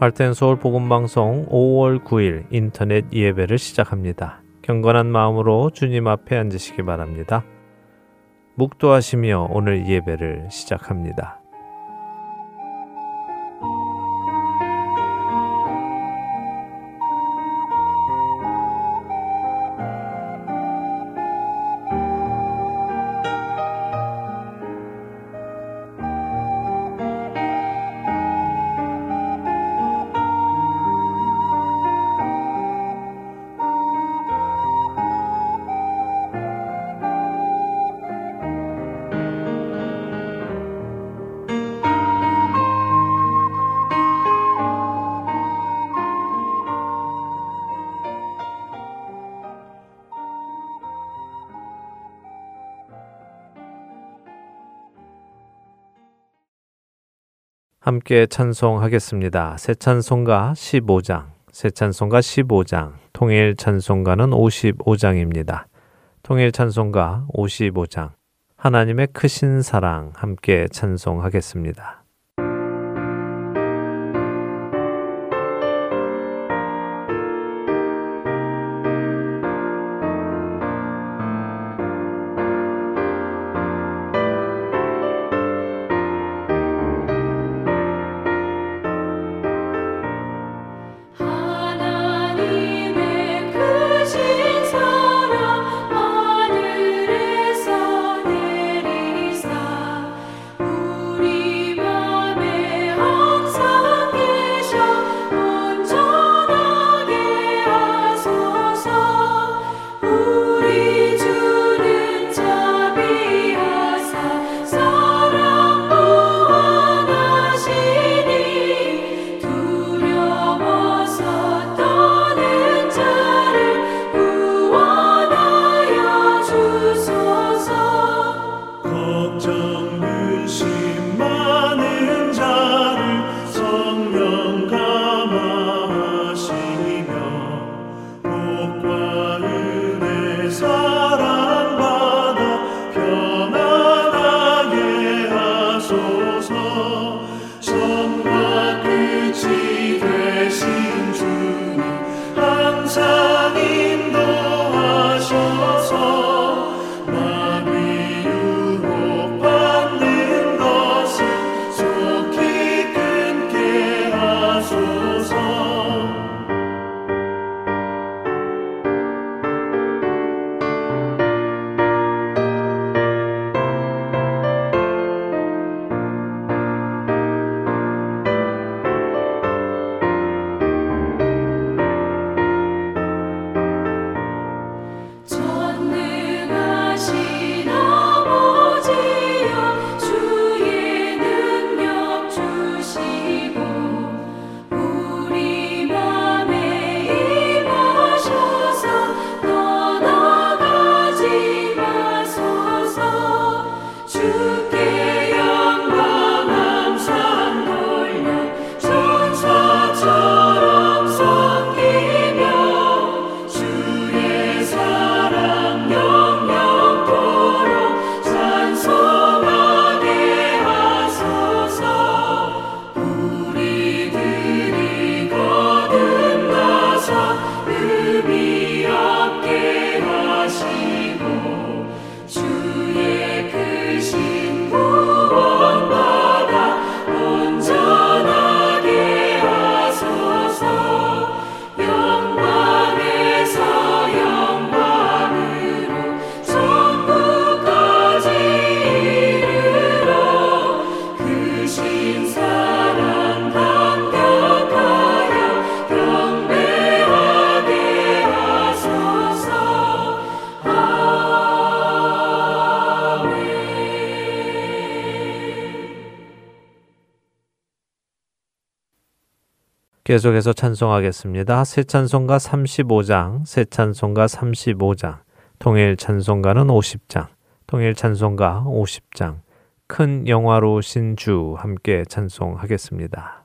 할텐스 서울 복음 방송 5월 9일 인터넷 예배를 시작합니다. 경건한 마음으로 주님 앞에 앉으시기 바랍니다. 묵도하시며 오늘 예배를 시작합니다. 함께 찬송하겠습니다. 새 찬송가 15장, 통일 찬송가는 55장입니다. 통일 찬송가 55장, 하나님의 크신 사랑 함께 찬송하겠습니다. 계속해서 찬송하겠습니다. 새 찬송가 35장, 통일 찬송가는 50장, 통일 찬송가 50장, 큰 영화로우신 주 함께 찬송하겠습니다.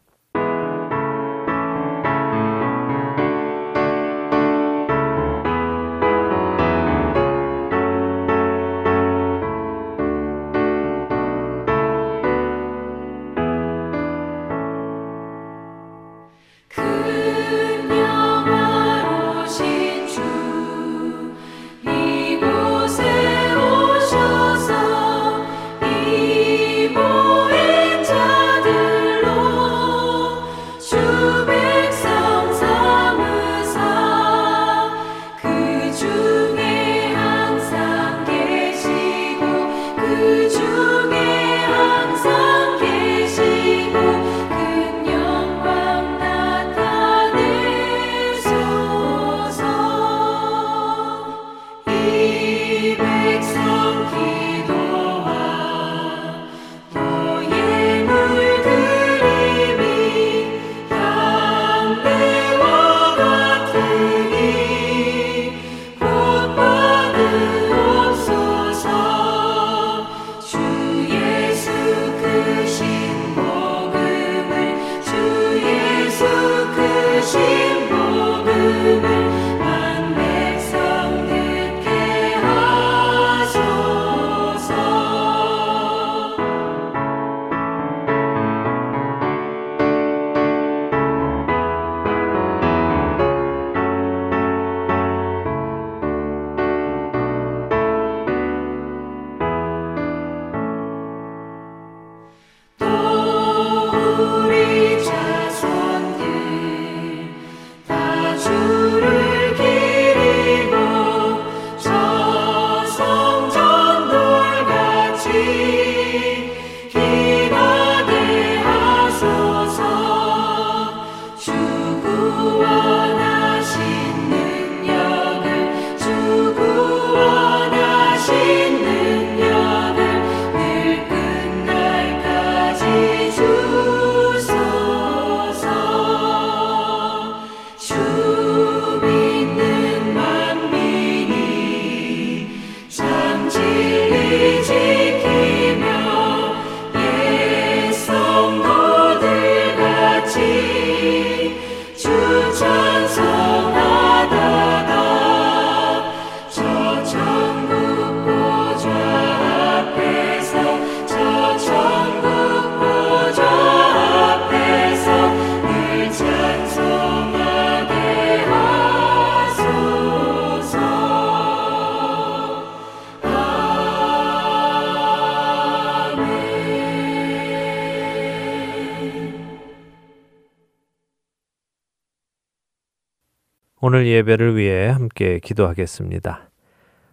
오늘 예배를 위해 함께 기도하겠습니다.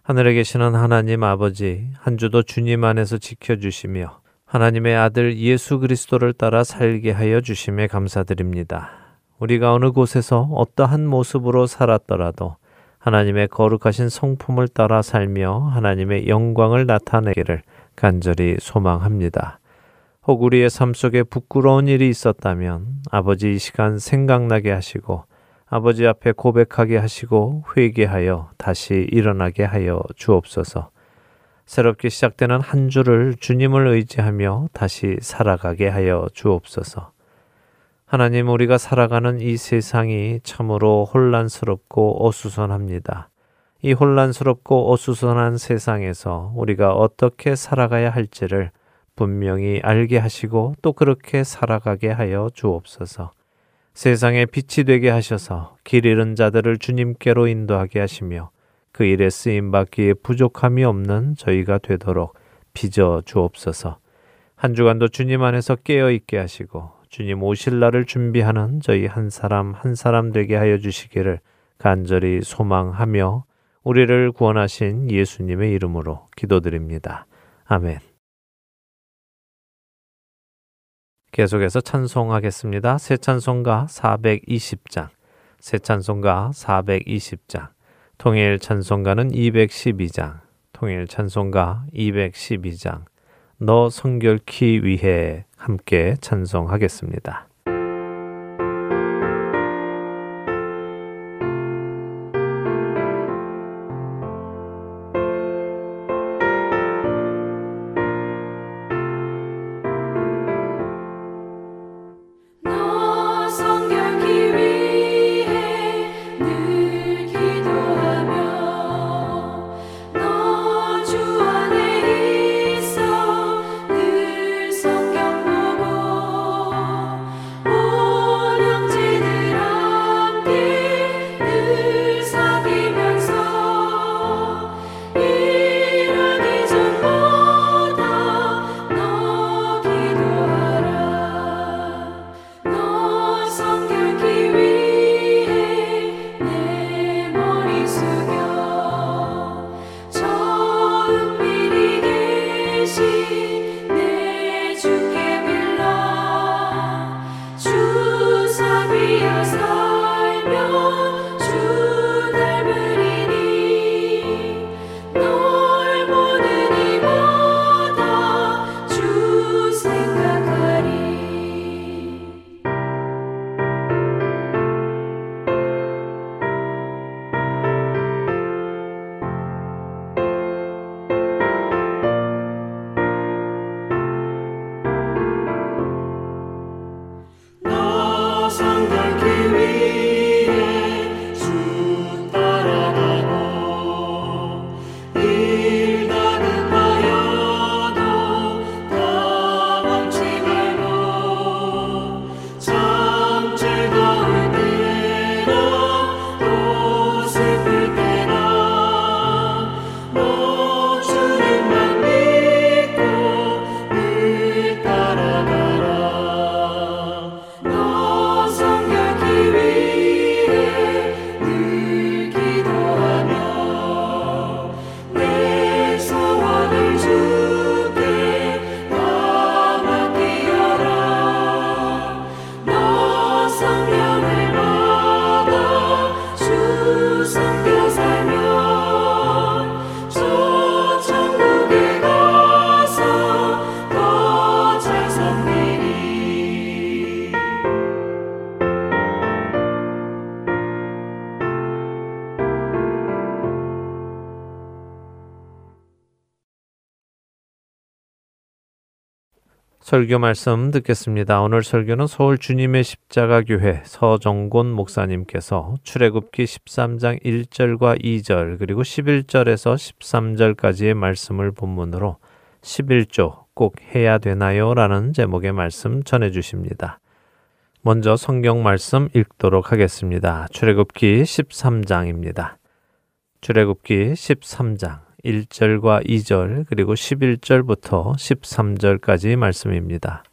하늘에 계시는 하나님 아버지, 한 주도 주님 안에서 지켜주시며 하나님의 아들 예수 그리스도를 따라 살게 하여 주심에 감사드립니다. 우리가 어느 곳에서 어떠한 모습으로 살았더라도 하나님의 거룩하신 성품을 따라 살며 하나님의 영광을 나타내기를 간절히 소망합니다. 혹 우리의 삶 속에 부끄러운 일이 있었다면 아버지 이 시간 생각나게 하시고 아버지 앞에 고백하게 하시고 회개하여 다시 일어나게 하여 주옵소서. 새롭게 시작되는 한 주를 주님을 의지하며 다시 살아가게 하여 주옵소서. 하나님, 우리가 살아가는 이 세상이 참으로 혼란스럽고 어수선합니다. 이 혼란스럽고 어수선한 세상에서 우리가 어떻게 살아가야 할지를 분명히 알게 하시고 또 그렇게 살아가게 하여 주옵소서. 세상에 빛이 되게 하셔서 길 잃은 자들을 주님께로 인도하게 하시며 그 일에 쓰임받기에 부족함이 없는 저희가 되도록 빚어 주옵소서. 한 주간도 주님 안에서 깨어있게 하시고 주님 오실 날을 준비하는 저희 한 사람 한 사람 되게 하여 주시기를 간절히 소망하며 우리를 구원하신 예수님의 이름으로 기도드립니다. 아멘. 계속해서 찬송하겠습니다. 새 찬송가 420장, 새 찬송가 420장, 통일 찬송가는 212장, 통일 찬송가 212장, 너 성결케 위해 함께 찬송하겠습니다. 설교 말씀 듣겠습니다. 오늘 설교는 서울 주님의 십자가교회 서정곤 목사님께서 출애굽기 13장 1절과 2절 그리고 11절에서 13절까지의 말씀을 본문으로 11조 꼭 해야 되나요? 라는 제목의 말씀 전해주십니다. 먼저 성경 말씀 읽도록 하겠습니다. 출애굽기 13장입니다. 출애굽기 13장 1절과 2절 그리고 11절부터 13절까지 말씀입니다.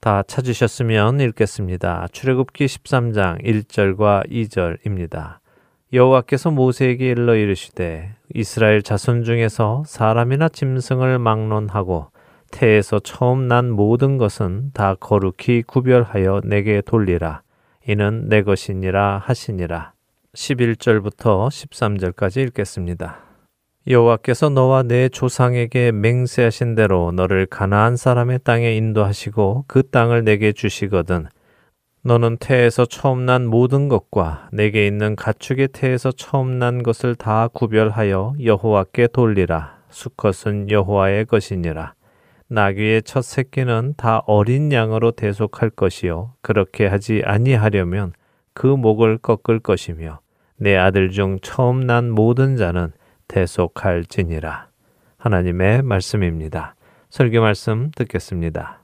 다 찾으셨으면 읽겠습니다. 출애굽기 13장 1절과 2절입니다. 여호와께서 모세에게 일러 이르시되 이스라엘 자손 중에서 사람이나 짐승을 막론하고 태에서 처음 난 모든 것은 다 거룩히 구별하여 내게 돌리라. 이는 내 것이니라 하시니라. 11절부터 13절까지 읽겠습니다. 여호와께서 너와 내 조상에게 맹세하신 대로 너를 가나안 사람의 땅에 인도하시고 그 땅을 내게 주시거든 너는 태에서 처음 난 모든 것과 내게 있는 가축의 태에서 처음 난 것을 다 구별하여 여호와께 돌리라. 수컷은 여호와의 것이니라. 나귀의 첫 새끼는 다 어린 양으로 대속할 것이요 그렇게 하지 아니하려면 그 목을 꺾을 것이며 내 아들 중 처음 난 모든 자는 대속할지니라. 하나님의 말씀입니다. 설교 말씀 듣겠습니다.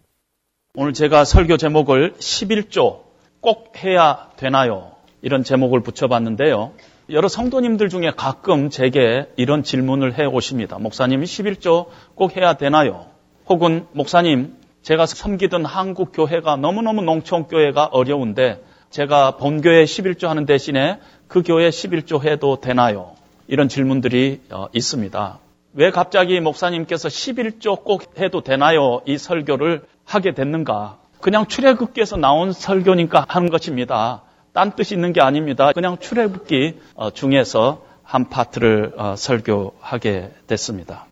오늘 제가 설교 제목을 11조 꼭 해야 되나요? 이런 제목을 붙여봤는데요. 여러 성도님들 중에 가끔 제게 이런 질문을 해오십니다. 목사님 11조 꼭 해야 되나요? 혹은 목사님 제가 섬기던 한국 교회가 너무너무 농촌교회가 어려운데 제가 본교회 11조 하는 대신에 그 교회 11조 해도 되나요? 이런 질문들이 있습니다. 왜 갑자기 목사님께서 11조 꼭 해도 되나요? 이 설교를 하게 됐는가? 그냥 출애굽기에서 나온 설교니까 하는 것입니다. 딴 뜻이 있는 게 아닙니다. 그냥 출애굽기 중에서 한 파트를 설교하게 됐습니다.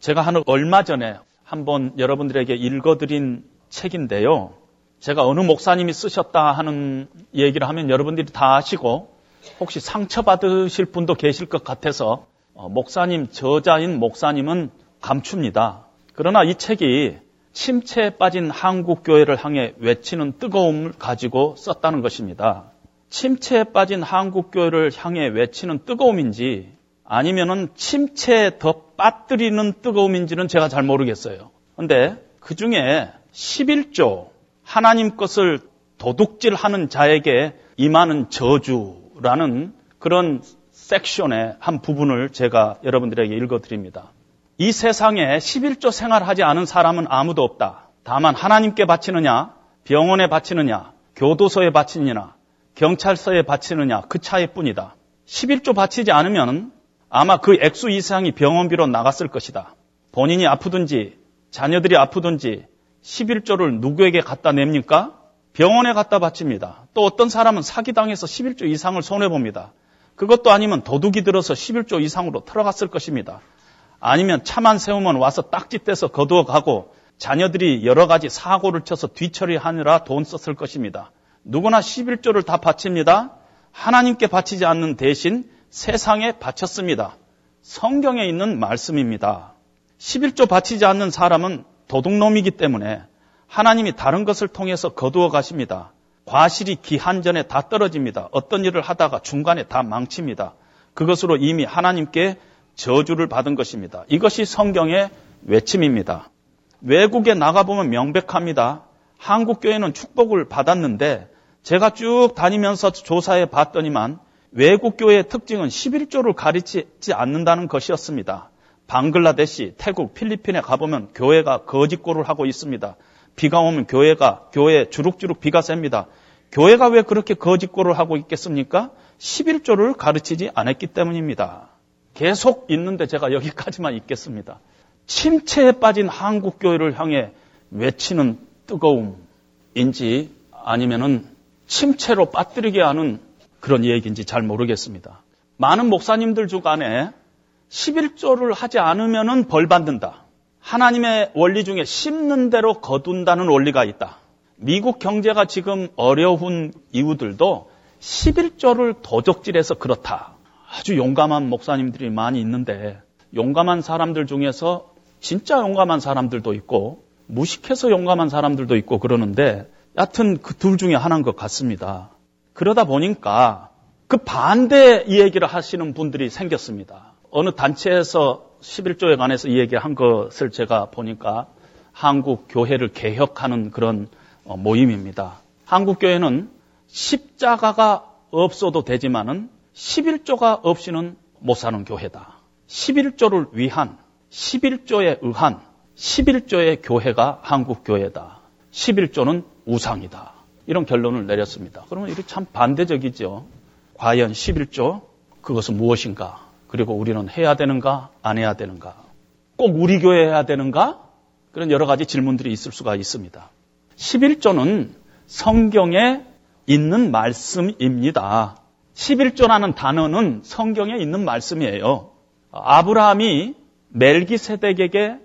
제가 한 얼마 전에 한번 여러분들에게 읽어드린 책인데요. 제가 어느 목사님이 쓰셨다 하는 얘기를 하면 여러분들이 다 아시고 혹시 상처받으실 분도 계실 것 같아서 목사님, 저자인 목사님은 감춥니다. 그러나 이 책이 침체에 빠진 한국교회를 향해 외치는 뜨거움을 가지고 썼다는 것입니다. 침체에 빠진 한국교회를 향해 외치는 뜨거움인지 아니면은 침체에 더 빠뜨리는 뜨거움인지는 제가 잘 모르겠어요. 그런데 그 중에 11조 하나님 것을 도둑질하는 자에게 임하는 저주라는 그런 섹션의 한 부분을 제가 여러분들에게 읽어드립니다. 이 세상에 11조 생활하지 않은 사람은 아무도 없다. 다만 하나님께 바치느냐, 병원에 바치느냐, 교도소에 바치느냐, 경찰서에 바치느냐 그 차이뿐이다. 11조 바치지 않으면 아마 그 액수 이상이 병원비로 나갔을 것이다. 본인이 아프든지 자녀들이 아프든지 11조를 누구에게 갖다 냅니까? 병원에 갖다 바칩니다. 또 어떤 사람은 사기당해서 11조 이상을 손해봅니다. 그것도 아니면 도둑이 들어서 11조 이상으로 털어갔을 것입니다. 아니면 차만 세우면 와서 딱지 떼서 거두어 가고 자녀들이 여러 가지 사고를 쳐서 뒤처리하느라 돈 썼을 것입니다. 누구나 11조를 다 바칩니다. 하나님께 바치지 않는 대신 세상에 바쳤습니다. 성경에 있는 말씀입니다. 11조 바치지 않는 사람은 도둑놈이기 때문에 하나님이 다른 것을 통해서 거두어 가십니다. 과실이 기한전에 다 떨어집니다. 어떤 일을 하다가 중간에 다 망칩니다. 그것으로 이미 하나님께 저주를 받은 것입니다. 이것이 성경의 외침입니다. 외국에 나가보면 명백합니다. 한국교회는 축복을 받았는데 제가 쭉 다니면서 조사해 봤더니만 외국교회의 특징은 11조를 가르치지 않는다는 것이었습니다. 방글라데시, 태국, 필리핀에 가보면 교회가 거짓골을 하고 있습니다. 비가 오면 교회에 주룩주룩 비가 셉니다. 교회가 왜 그렇게 거짓골을 하고 있겠습니까? 11조를 가르치지 않았기 때문입니다. 계속 있는데 제가 여기까지만 읽겠습니다. 침체에 빠진 한국교회를 향해 외치는 뜨거움인지 아니면은 침체로 빠뜨리게 하는 그런 얘기인지 잘 모르겠습니다. 많은 목사님들 중간에 11조를 하지 않으면은 벌 받는다. 하나님의 원리 중에 심는 대로 거둔다는 원리가 있다. 미국 경제가 지금 어려운 이유들도 11조를 도적질해서 그렇다. 아주 용감한 목사님들이 많이 있는데 용감한 사람들 중에서 진짜 용감한 사람들도 있고 무식해서 용감한 사람들도 있고 그러는데 여하튼 그 둘 중에 하나인 것 같습니다. 그러다 보니까 그 반대 이 얘기를 하시는 분들이 생겼습니다. 어느 단체에서 11조에 관해서 이 얘기한 것을 제가 보니까 한국 교회를 개혁하는 그런 모임입니다. 한국 교회는 십자가가 없어도 되지만은 11조가 없이는 못 사는 교회다. 11조를 위한, 11조에 의한, 11조의 교회가 한국 교회다. 11조는 우상이다. 이런 결론을 내렸습니다. 그러면 이게 참 반대적이죠. 과연 11조 그것은 무엇인가? 그리고 우리는 해야 되는가? 안 해야 되는가? 꼭 우리 교회 해야 되는가? 그런 여러 가지 질문들이 있을 수가 있습니다. 11조는 성경에 있는 말씀입니다. 11조라는 단어는 성경에 있는 말씀이에요. 아브라함이 멜기세덱에게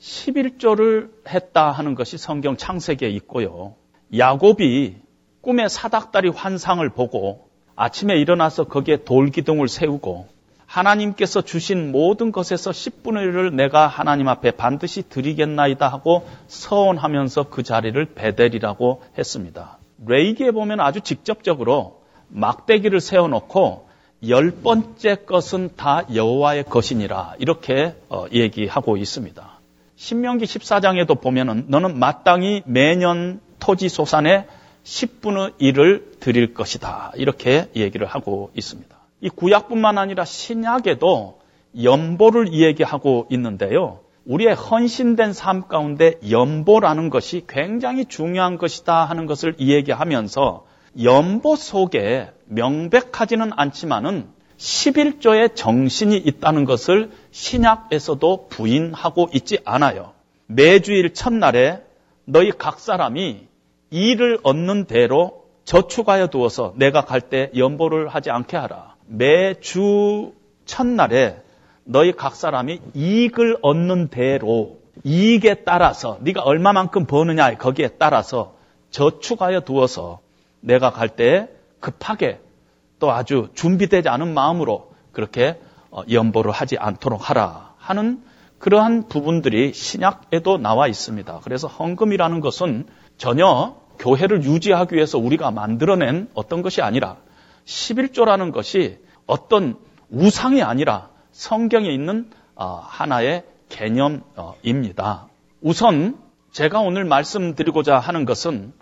11조를 했다 하는 것이 성경 창세기에 있고요. 야곱이 꿈의 사닥다리 환상을 보고 아침에 일어나서 거기에 돌기둥을 세우고 하나님께서 주신 모든 것에서 10분의 1을 내가 하나님 앞에 반드시 드리겠나이다 하고 서원하면서 그 자리를 베델이라고 했습니다. 레위기에 보면 아주 직접적으로 막대기를 세워놓고 10번째 것은 다 여호와의 것이니라 이렇게 얘기하고 있습니다. 신명기 14장에도 보면은 너는 마땅히 매년 토지 소산의 10분의 1을 드릴 것이다 이렇게 얘기를 하고 있습니다. 이 구약뿐만 아니라 신약에도 연보를 이야기하고 있는데요. 우리의 헌신된 삶 가운데 연보라는 것이 굉장히 중요한 것이다 하는 것을 이야기하면서 연보 속에 명백하지는 않지만은 11조의 정신이 있다는 것을 신약에서도 부인하고 있지 않아요. 매주일 첫날에 너희 각 사람이 일을 얻는 대로 저축하여 두어서 내가 갈 때 연보를 하지 않게 하라. 매주 첫날에 너희 각 사람이 이익을 얻는 대로 이익에 따라서 네가 얼마만큼 버느냐 거기에 따라서 저축하여 두어서 내가 갈 때 급하게 또 아주 준비되지 않은 마음으로 그렇게 연보를 하지 않도록 하라 하는 그러한 부분들이 신약에도 나와 있습니다. 그래서 헌금이라는 것은 전혀 교회를 유지하기 위해서 우리가 만들어낸 어떤 것이 아니라 11조라는 것이 어떤 우상이 아니라 성경에 있는 하나의 개념입니다. 우선 제가 오늘 말씀드리고자 하는 것은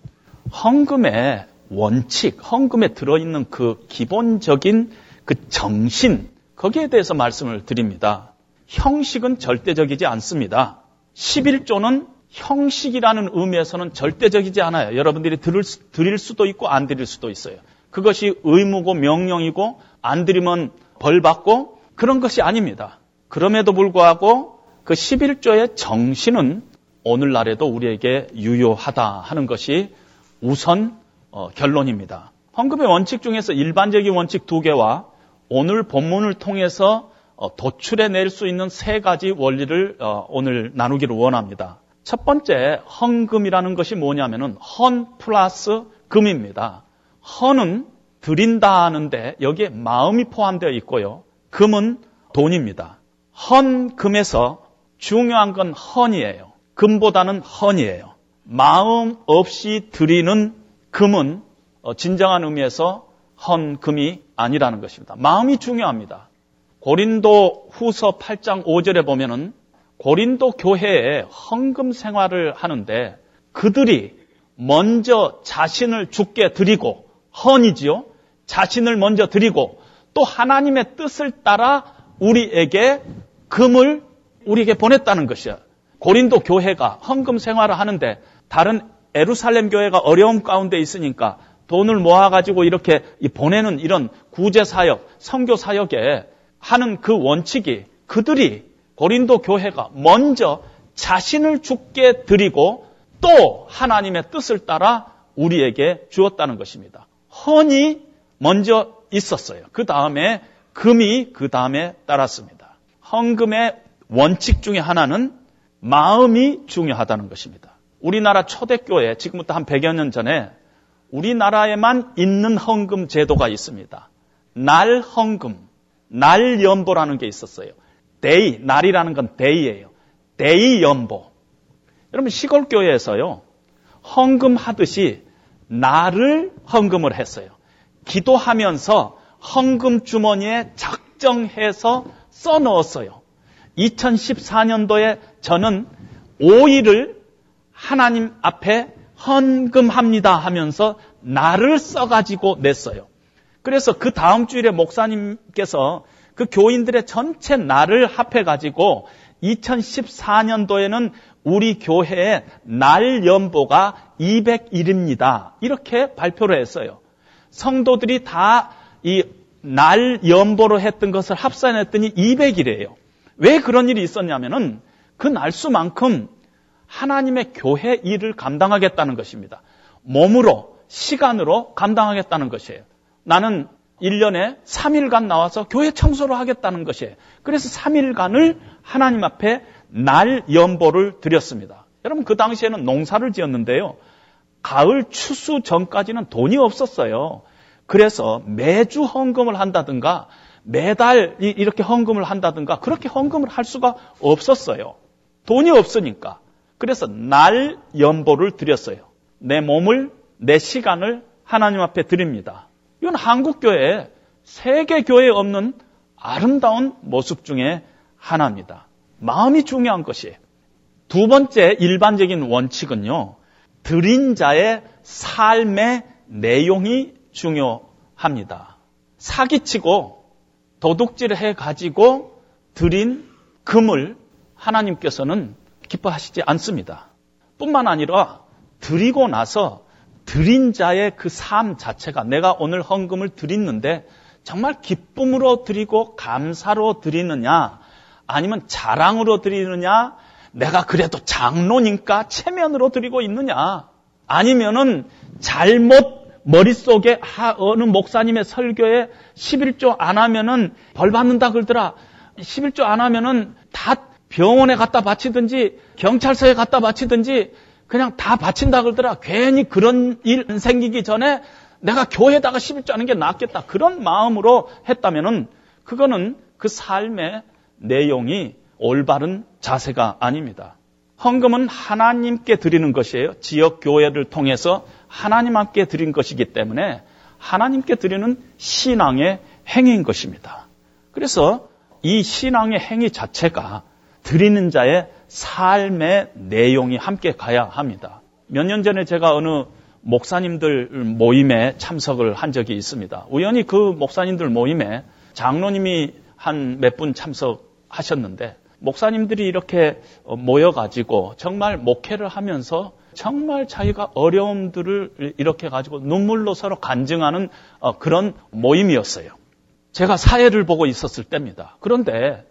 헌금의 원칙, 헌금에 들어있는 그 기본적인 그 정신, 거기에 대해서 말씀을 드립니다. 형식은 절대적이지 않습니다. 11조는 형식이라는 의미에서는 절대적이지 않아요. 여러분들이 드릴 수도 있고 안 드릴 수도 있어요. 그것이 의무고 명령이고 안 드리면 벌받고 그런 것이 아닙니다. 그럼에도 불구하고 그 11조의 정신은 오늘날에도 우리에게 유효하다 하는 것이 우선 결론입니다. 헌금의 원칙 중에서 일반적인 원칙 2개와 오늘 본문을 통해서 도출해낼 수 있는 3가지 원리를 오늘 나누기를 원합니다. 첫 번째, 헌금이라는 것이 뭐냐면은 헌 플러스 금입니다. 헌은 드린다 하는데 여기에 마음이 포함되어 있고요. 금은 돈입니다. 헌금에서 중요한 건 헌이에요. 금보다는 헌이에요. 마음 없이 드리는 금은 진정한 의미에서 헌금이 아니라는 것입니다. 마음이 중요합니다. 고린도 후서 8장 5절에 보면은 고린도 교회에 헌금 생활을 하는데 그들이 먼저 자신을 주께 드리고 헌이지요. 자신을 먼저 드리고 또 하나님의 뜻을 따라 우리에게 금을 우리에게 보냈다는 것이야. 고린도 교회가 헌금 생활을 하는데 다른 예루살렘 교회가 어려움 가운데 있으니까 돈을 모아가지고 이렇게 보내는 이런 구제사역, 선교사역에 하는 그 원칙이 그들이 고린도 교회가 먼저 자신을 주께 드리고 또 하나님의 뜻을 따라 우리에게 주었다는 것입니다. 헌이 먼저 있었어요. 그 다음에 금이 그 다음에 따랐습니다. 헌금의 원칙 중에 하나는 마음이 중요하다는 것입니다. 우리나라 초대교회, 지금부터 한 100여 년 전에 우리나라에만 있는 헌금 제도가 있습니다. 날 헌금, 날 연보라는 게 있었어요. 데이, 날이라는 건 데이예요. 데이 연보. 여러분 시골교회에서요. 헌금 하듯이 날을 헌금을 했어요. 기도하면서 헌금 주머니에 작정해서 써넣었어요. 2014년도에 저는 5일을 하나님 앞에 헌금합니다 하면서 날을 써가지고 냈어요. 그래서 그 다음 주일에 목사님께서 그 교인들의 전체 날을 합해가지고 2014년도에는 우리 교회의 날 연보가 201입니다. 이렇게 발표를 했어요. 성도들이 다 이 날 연보로 했던 것을 합산했더니 200이래요. 왜 그런 일이 있었냐면은 그 날수만큼 하나님의 교회 일을 감당하겠다는 것입니다. 몸으로, 시간으로 감당하겠다는 것이에요. 나는 1년에 3일간 나와서 교회 청소를 하겠다는 것이에요. 그래서 3일간을 하나님 앞에 날 연보를 드렸습니다. 여러분, 그 당시에는 농사를 지었는데요, 가을 추수 전까지는 돈이 없었어요. 그래서 매주 헌금을 한다든가 매달 이렇게 헌금을 한다든가 그렇게 헌금을 할 수가 없었어요. 돈이 없으니까. 그래서 날 연보를 드렸어요. 내 몸을, 내 시간을 하나님 앞에 드립니다. 이건 한국교회, 세계교회에 없는 아름다운 모습 중에 하나입니다. 마음이 중요한 것이에요. 두 번째 일반적인 원칙은요, 드린 자의 삶의 내용이 중요합니다. 사기치고 도둑질을 해가지고 드린 금을 하나님께서는 기뻐하시지 않습니다. 뿐만 아니라 드리고 나서 드린 자의 그 삶 자체가, 내가 오늘 헌금을 드렸는데 정말 기쁨으로 드리고 감사로 드리느냐, 아니면 자랑으로 드리느냐, 내가 그래도 장로니까 체면으로 드리고 있느냐, 아니면은 잘못 머릿속에 어느 목사님의 설교에 11조 안 하면은 벌 받는다 그러더라, 11조 안 하면은 다 병원에 갖다 바치든지 경찰서에 갖다 바치든지 그냥 다 바친다 그러더라, 괜히 그런 일 생기기 전에 내가 교회에다가 11조 하는 게 낫겠다, 그런 마음으로 했다면은 그거는 그 삶의 내용이 올바른 자세가 아닙니다. 헌금은 하나님께 드리는 것이에요. 지역 교회를 통해서 하나님께 드린 것이기 때문에 하나님께 드리는 신앙의 행위인 것입니다. 그래서 이 신앙의 행위 자체가 드리는 자의 삶의 내용이 함께 가야 합니다. 몇 년 전에 제가 어느 목사님들 모임에 참석을 한 적이 있습니다. 우연히 그 목사님들 모임에 장로님이 한 몇 분 참석하셨는데, 목사님들이 이렇게 모여가지고 정말 목회를 하면서 정말 자기가 어려움들을 이렇게 가지고 눈물로 서로 간증하는 그런 모임이었어요. 제가 사회를 보고 있었을 때입니다. 그런데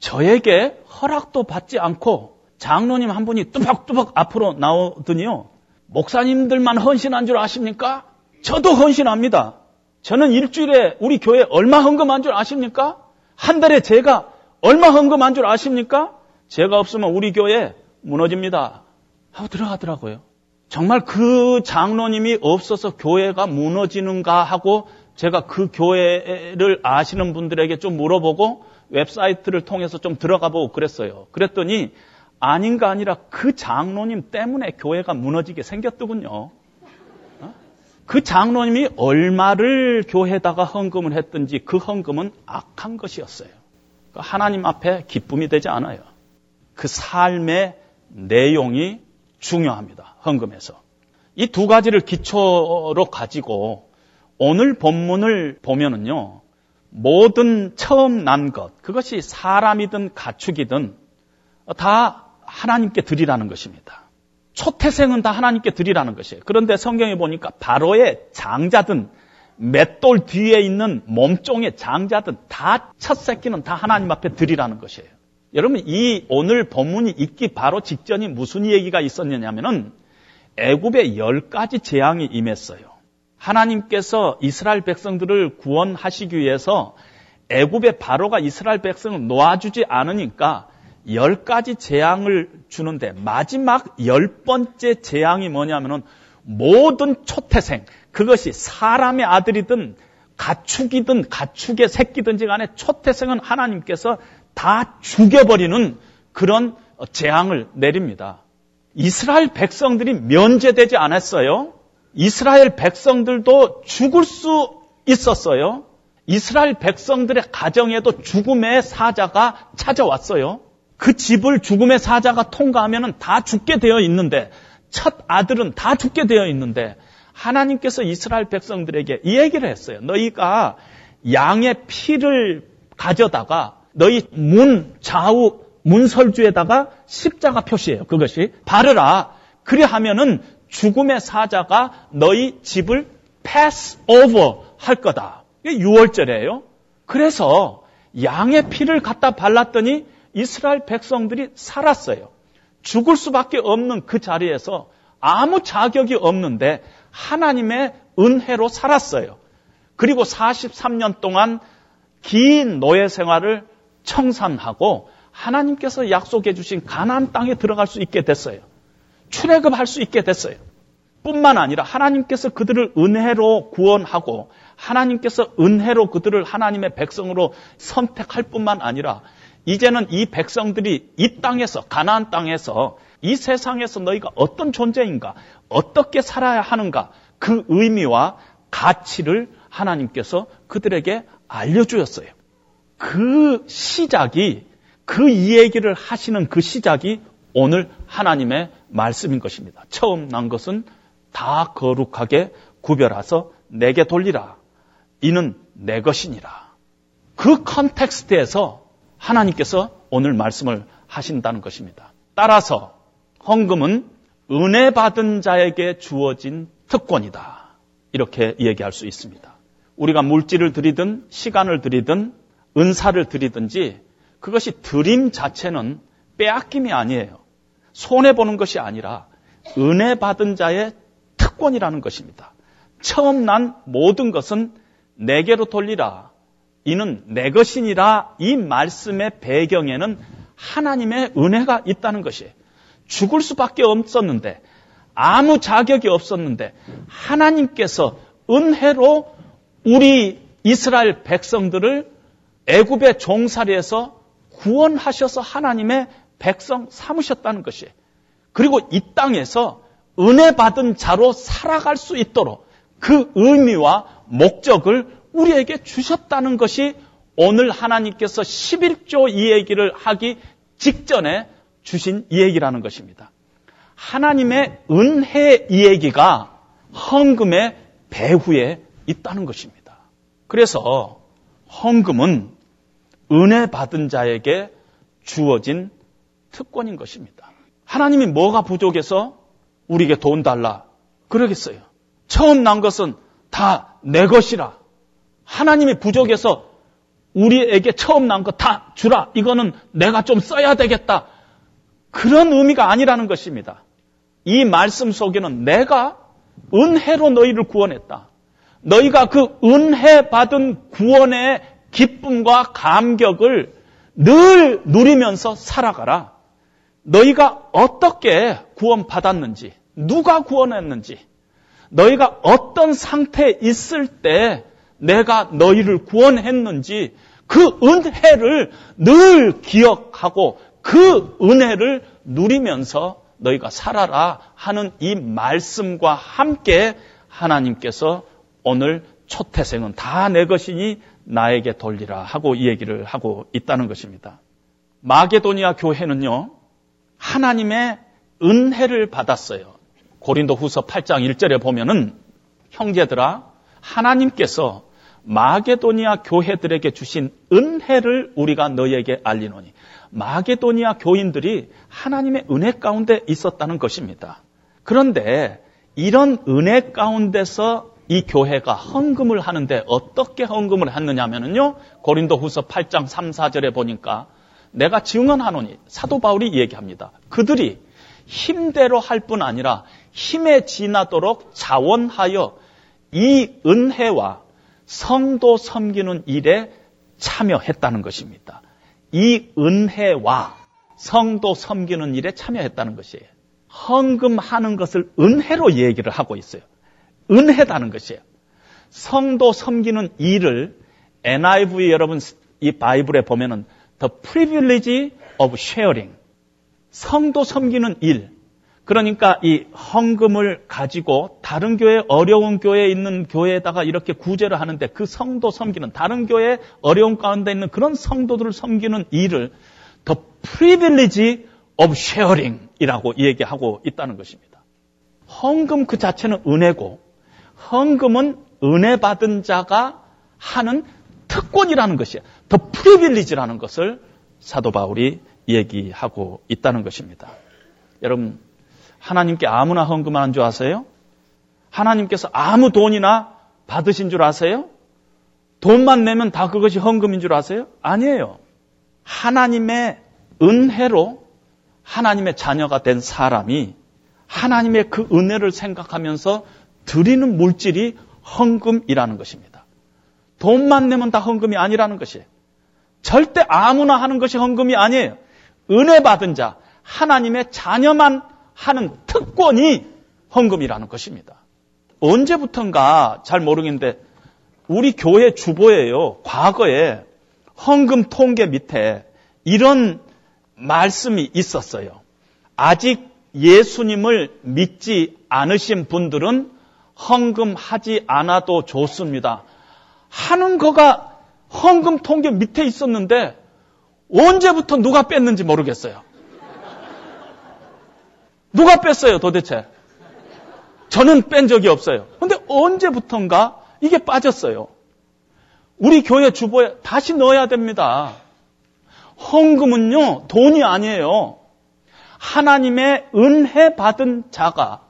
저에게 허락도 받지 않고 장로님 한 분이 뚜벅뚜벅 앞으로 나오더니요, 목사님들만 헌신한 줄 아십니까? 저도 헌신합니다. 저는 일주일에 우리 교회 얼마 헌금한 줄 아십니까? 한 달에 제가 얼마 헌금한 줄 아십니까? 제가 없으면 우리 교회 무너집니다 하고 들어가더라고요. 정말 그 장로님이 없어서 교회가 무너지는가 하고 제가 그 교회를 아시는 분들에게 좀 물어보고 웹사이트를 통해서 좀 들어가 보고 그랬어요. 그랬더니 아닌가 아니라 그 장로님 때문에 교회가 무너지게 생겼더군요. 그 장로님이 얼마를 교회에다가 헌금을 했든지 그 헌금은 악한 것이었어요. 하나님 앞에 기쁨이 되지 않아요. 그 삶의 내용이 중요합니다. 헌금에서. 이 두 가지를 기초로 가지고 오늘 본문을 보면은요, 모든 처음 난 것, 그것이 사람이든 가축이든 다 하나님께 드리라는 것입니다. 초태생은 다 하나님께 드리라는 것이에요. 그런데 성경에 보니까 바로의 장자든 맷돌 뒤에 있는 몸종의 장자든 다, 첫 새끼는 다 하나님 앞에 드리라는 것이에요. 여러분, 이 오늘 본문이 있기 바로 직전이 무슨 얘기가 있었냐면은 애굽에 10가지 재앙이 임했어요. 하나님께서 이스라엘 백성들을 구원하시기 위해서 애굽의 바로가 이스라엘 백성을 놓아주지 않으니까 10가지 재앙을 주는데, 마지막 10번째 재앙이 뭐냐면은 모든 초태생, 그것이 사람의 아들이든 가축이든 가축의 새끼든지 간에 초태생은 하나님께서 다 죽여버리는 그런 재앙을 내립니다. 이스라엘 백성들이 면제되지 않았어요. 이스라엘 백성들도 죽을 수 있었어요. 이스라엘 백성들의 가정에도 죽음의 사자가 찾아왔어요. 그 집을 죽음의 사자가 통과하면 다 죽게 되어 있는데, 첫 아들은 다 죽게 되어 있는데, 하나님께서 이스라엘 백성들에게 이 얘기를 했어요. 너희가 양의 피를 가져다가 너희 문 좌우 문설주에다가 십자가 표시예요. 그것이 바르라. 그리하면은 죽음의 사자가 너희 집을 pass over 할 거다. 이게 6월절이에요. 그래서 양의 피를 갖다 발랐더니 이스라엘 백성들이 살았어요. 죽을 수밖에 없는 그 자리에서 아무 자격이 없는데 하나님의 은혜로 살았어요. 그리고 43년 동안 긴 노예 생활을 청산하고 하나님께서 약속해 주신 가나안 땅에 들어갈 수 있게 됐어요. 출애굽할 수 있게 됐어요. 뿐만 아니라 하나님께서 그들을 은혜로 구원하고 하나님께서 은혜로 그들을 하나님의 백성으로 선택할 뿐만 아니라 이제는 이 백성들이 이 땅에서, 가나안 땅에서 이 세상에서 너희가 어떤 존재인가, 어떻게 살아야 하는가 그 의미와 가치를 하나님께서 그들에게 알려주었어요. 그 시작이, 그 이야기를 하시는 그 시작이 오늘 하나님의 말씀인 것입니다. 처음 난 것은 다 거룩하게 구별하서 내게 돌리라. 이는 내 것이니라. 그 컨텍스트에서 하나님께서 오늘 말씀을 하신다는 것입니다. 따라서 헌금은 은혜 받은 자에게 주어진 특권이다. 이렇게 얘기할 수 있습니다. 우리가 물질을 드리든 시간을 드리든 은사를 드리든지 그것이 드림 자체는 빼앗김이 아니에요. 손해보는 것이 아니라 은혜 받은 자의 특권이라는 것입니다. 처음 난 모든 것은 내게로 돌리라. 이는 내 것이니라. 이 말씀의 배경에는 하나님의 은혜가 있다는 것이에요. 죽을 수밖에 없었는데 아무 자격이 없었는데 하나님께서 은혜로 우리 이스라엘 백성들을 애굽의 종살이에서 구원하셔서 하나님의 백성 삼으셨다는 것이에요. 그리고 이 땅에서 은혜 받은 자로 살아갈 수 있도록 그 의미와 목적을 우리에게 주셨다는 것이 오늘 하나님께서 11조 이 얘기를 하기 직전에 주신 이 얘기라는 것입니다. 하나님의 은혜 이 얘기가 헌금의 배후에 있다는 것입니다. 그래서 헌금은 은혜 받은 자에게 주어진 특권인 것입니다. 하나님이 뭐가 부족해서 우리에게 돈 달라 그러겠어요? 처음 난 것은 다 내 것이라. 하나님이 부족해서 우리에게 처음 난 거 다 주라. 이거는 내가 좀 써야 되겠다. 그런 의미가 아니라는 것입니다. 이 말씀 속에는 내가 은혜로 너희를 구원했다. 너희가 그 은혜 받은 구원의 기쁨과 감격을 늘 누리면서 살아가라. 너희가 어떻게 구원받았는지, 누가 구원했는지, 너희가 어떤 상태에 있을 때 내가 너희를 구원했는지 그 은혜를 늘 기억하고 그 은혜를 누리면서 너희가 살아라 하는 이 말씀과 함께 하나님께서 오늘 첫 태생은 다 내 것이니 나에게 돌리라 하고 이 얘기를 하고 있다는 것입니다. 마게도니아 교회는요. 하나님의 은혜를 받았어요. 고린도 후서 8장 1절에 보면은 형제들아 하나님께서 마게도니아 교회들에게 주신 은혜를 우리가 너희에게 알리노니 마게도니아 교인들이 하나님의 은혜 가운데 있었다는 것입니다. 그런데 이런 은혜 가운데서 이 교회가 헌금을 하는데 어떻게 헌금을 했느냐면요 고린도 후서 8장 3, 4절에 보니까 내가 증언하노니 사도 바울이 얘기합니다. 그들이 힘대로 할 뿐 아니라 힘에 지나도록 자원하여 이 은혜와 성도 섬기는 일에 참여했다는 것입니다. 이 은혜와 성도 섬기는 일에 참여했다는 것이에요. 헌금하는 것을 은혜로 얘기를 하고 있어요. 은혜다는 것이에요. 성도 섬기는 일을 NIV 여러분 이 바이블에 보면은 The privilege of sharing. 성도 섬기는 일. 그러니까 이 헌금을 가지고 다른 교회, 어려운 교회에 있는 교회에다가 이렇게 구제를 하는데 그 성도 섬기는, 다른 교회 어려운 가운데 있는 그런 성도들을 섬기는 일을 The privilege of sharing 이라고 얘기하고 있다는 것입니다. 헌금 그 자체는 은혜고 헌금은 은혜 받은 자가 하는 특권이라는 것이에요. 더 프리빌리지라는 것을 사도 바울이 얘기하고 있다는 것입니다. 여러분, 하나님께 아무나 헌금하는 줄 아세요? 하나님께서 아무 돈이나 받으신 줄 아세요? 돈만 내면 다 그것이 헌금인 줄 아세요? 아니에요. 하나님의 은혜로 하나님의 자녀가 된 사람이 하나님의 그 은혜를 생각하면서 드리는 물질이 헌금이라는 것입니다. 돈만 내면 다 헌금이 아니라는 것이에요. 절대 아무나 하는 것이 헌금이 아니에요. 은혜 받은 자, 하나님의 자녀만 하는 특권이 헌금이라는 것입니다. 언제부턴가 잘 모르겠는데 우리 교회 주보에요, 과거에 헌금 통계 밑에 이런 말씀이 있었어요. 아직 예수님을 믿지 않으신 분들은 헌금하지 않아도 좋습니다 하는 거가 헌금 통계 밑에 있었는데 언제부터 누가 뺐는지 모르겠어요. 누가 뺐어요 도대체? 저는 뺀 적이 없어요. 그런데 언제부턴가 이게 빠졌어요. 우리 교회 주보에 다시 넣어야 됩니다. 헌금은요, 돈이 아니에요. 하나님의 은혜 받은 자가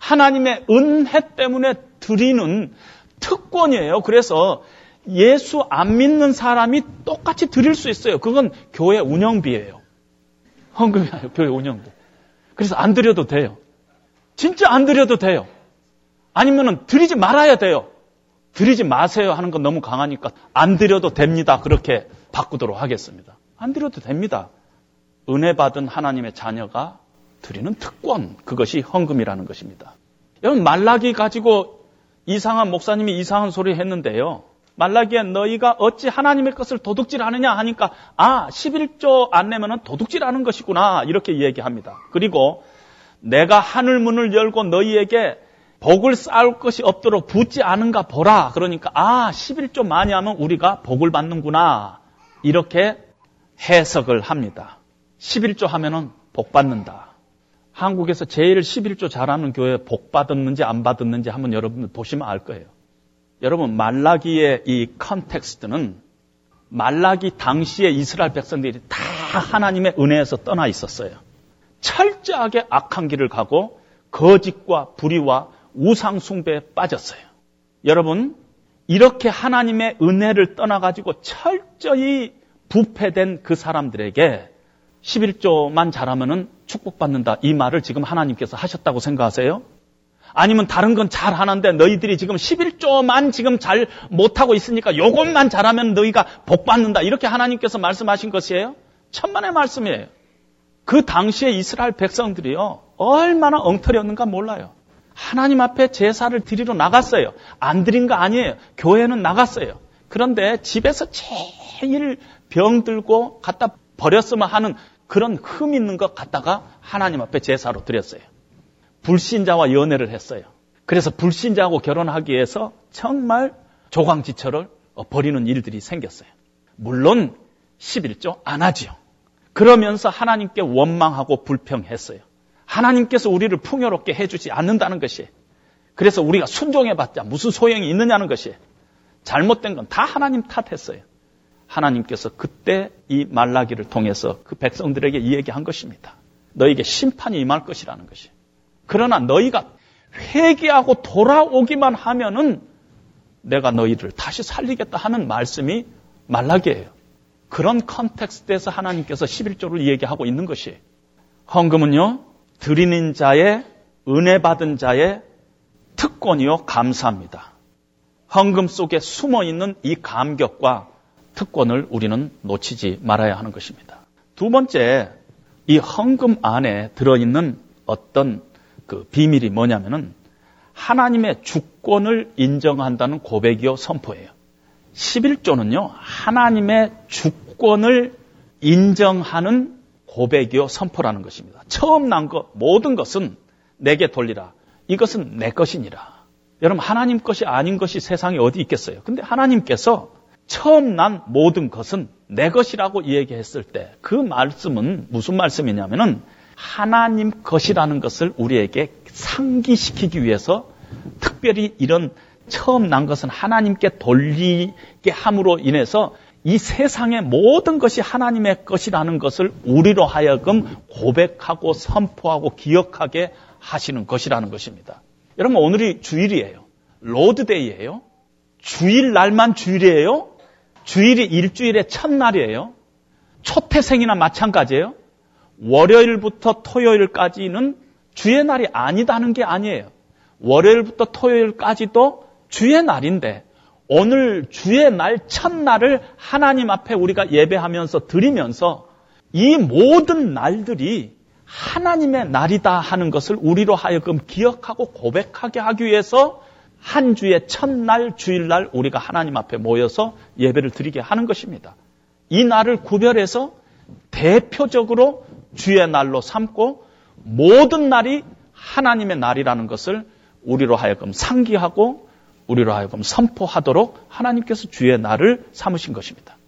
하나님의 은혜 때문에 드리는 특권이에요. 그래서 예수 안 믿는 사람이 똑같이 드릴 수 있어요. 그건 교회 운영비예요. 헌금이 아니에요. 교회 운영비. 그래서 안 드려도 돼요. 진짜 안 드려도 돼요. 아니면은 드리지 말아야 돼요. 드리지 마세요 하는 건 너무 강하니까 안 드려도 됩니다. 그렇게 바꾸도록 하겠습니다. 안 드려도 됩니다. 은혜 받은 하나님의 자녀가 드리는 특권, 그것이 헌금이라는 것입니다. 여러분, 말라기 가지고 이상한 목사님이 이상한 소리 했는데요. 말라기에 너희가 어찌 하나님의 것을 도둑질하느냐 하니까, 아, 11조 안 내면 도둑질하는 것이구나, 이렇게 얘기합니다. 그리고 내가 하늘 문을 열고 너희에게 복을 쌓을 것이 없도록 붙지 않은가 보라. 그러니까 아, 11조 많이 하면 우리가 복을 받는구나, 이렇게 해석을 합니다. 11조 하면은 복 받는다. 한국에서 제일 11조 잘하는 교회 복 받았는지 안 받았는지 한번 여러분들 보시면 알 거예요. 여러분, 말라기의 이 컨텍스트는 말라기 당시의 이스라엘 백성들이 다 하나님의 은혜에서 떠나 있었어요. 철저하게 악한 길을 가고 거짓과 불의와 우상 숭배에 빠졌어요. 여러분, 이렇게 하나님의 은혜를 떠나가지고 철저히 부패된 그 사람들에게 11조만 잘하면은 축복받는다, 이 말을 지금 하나님께서 하셨다고 생각하세요? 아니면 다른 건 잘하는데 너희들이 지금 11조만 지금 잘 못하고 있으니까 요것만 잘하면 너희가 복받는다, 이렇게 하나님께서 말씀하신 것이에요? 천만의 말씀이에요. 그 당시에 이스라엘 백성들이요, 얼마나 엉터리였는가 몰라요. 하나님 앞에 제사를 드리러 나갔어요. 안 드린 거 아니에요. 교회는 나갔어요. 그런데 집에서 제일 병들고 갖다 버렸으면 하는 그런 흠 있는 것 갖다가 하나님 앞에 제사로 드렸어요. 불신자와 연애를 했어요. 그래서 불신자하고 결혼하기 위해서 정말 조강지처를 벌이는 일들이 생겼어요. 물론 11조 안 하죠. 그러면서 하나님께 원망하고 불평했어요. 하나님께서 우리를 풍요롭게 해주지 않는다는 것이, 그래서 우리가 순종해봤자 무슨 소용이 있느냐는 것이, 잘못된 건 다 하나님 탓했어요. 하나님께서 그때 이 말라기를 통해서 그 백성들에게 이 얘기한 것입니다. 너에게 심판이 임할 것이라는 것이. 그러나 너희가 회개하고 돌아오기만 하면은 내가 너희를 다시 살리겠다 하는 말씀이 말라기예요. 그런 컨텍스트에서 하나님께서 11조를 얘기하고 있는 것이, 헌금은요, 드리는 자의, 은혜 받은 자의 특권이요, 감사합니다. 헌금 속에 숨어있는 이 감격과 특권을 우리는 놓치지 말아야 하는 것입니다. 두 번째, 이 헌금 안에 들어있는 어떤 그 비밀이 뭐냐면은 하나님의 주권을 인정한다는 고백이요, 선포예요. 11조는요, 하나님의 주권을 인정하는 고백이요, 선포라는 것입니다. 처음 난 것, 모든 것은 내게 돌리라. 이것은 내 것이니라. 여러분, 하나님 것이 아닌 것이 세상에 어디 있겠어요? 근데 하나님께서 처음 난 모든 것은 내 것이라고 얘기했을 때 그 말씀은 무슨 말씀이냐면은 하나님 것이라는 것을 우리에게 상기시키기 위해서 특별히 이런 처음 난 것은 하나님께 돌리게 함으로 인해서 이 세상의 모든 것이 하나님의 것이라는 것을 우리로 하여금 고백하고 선포하고 기억하게 하시는 것이라는 것입니다. 여러분, 오늘이 주일이에요. 로드데이예요. 주일날만 주일이에요. 주일이 일주일의 첫날이에요. 초태생이나 마찬가지예요. 월요일부터 토요일까지는 주의 날이 아니다는 게 아니에요. 월요일부터 토요일까지도 주의 날인데 오늘 주의 날 첫날을 하나님 앞에 우리가 예배하면서 드리면서 이 모든 날들이 하나님의 날이다 하는 것을 우리로 하여금 기억하고 고백하게 하기 위해서 한 주의 첫날, 주일날 우리가 하나님 앞에 모여서 예배를 드리게 하는 것입니다. 이 날을 구별해서 대표적으로 주의 날로 삼고 모든 날이 하나님의 날이라는 것을 우리로 하여금 상기하고 우리로 하여금 선포하도록 하나님께서 주의 날을 삼으신 것입니다.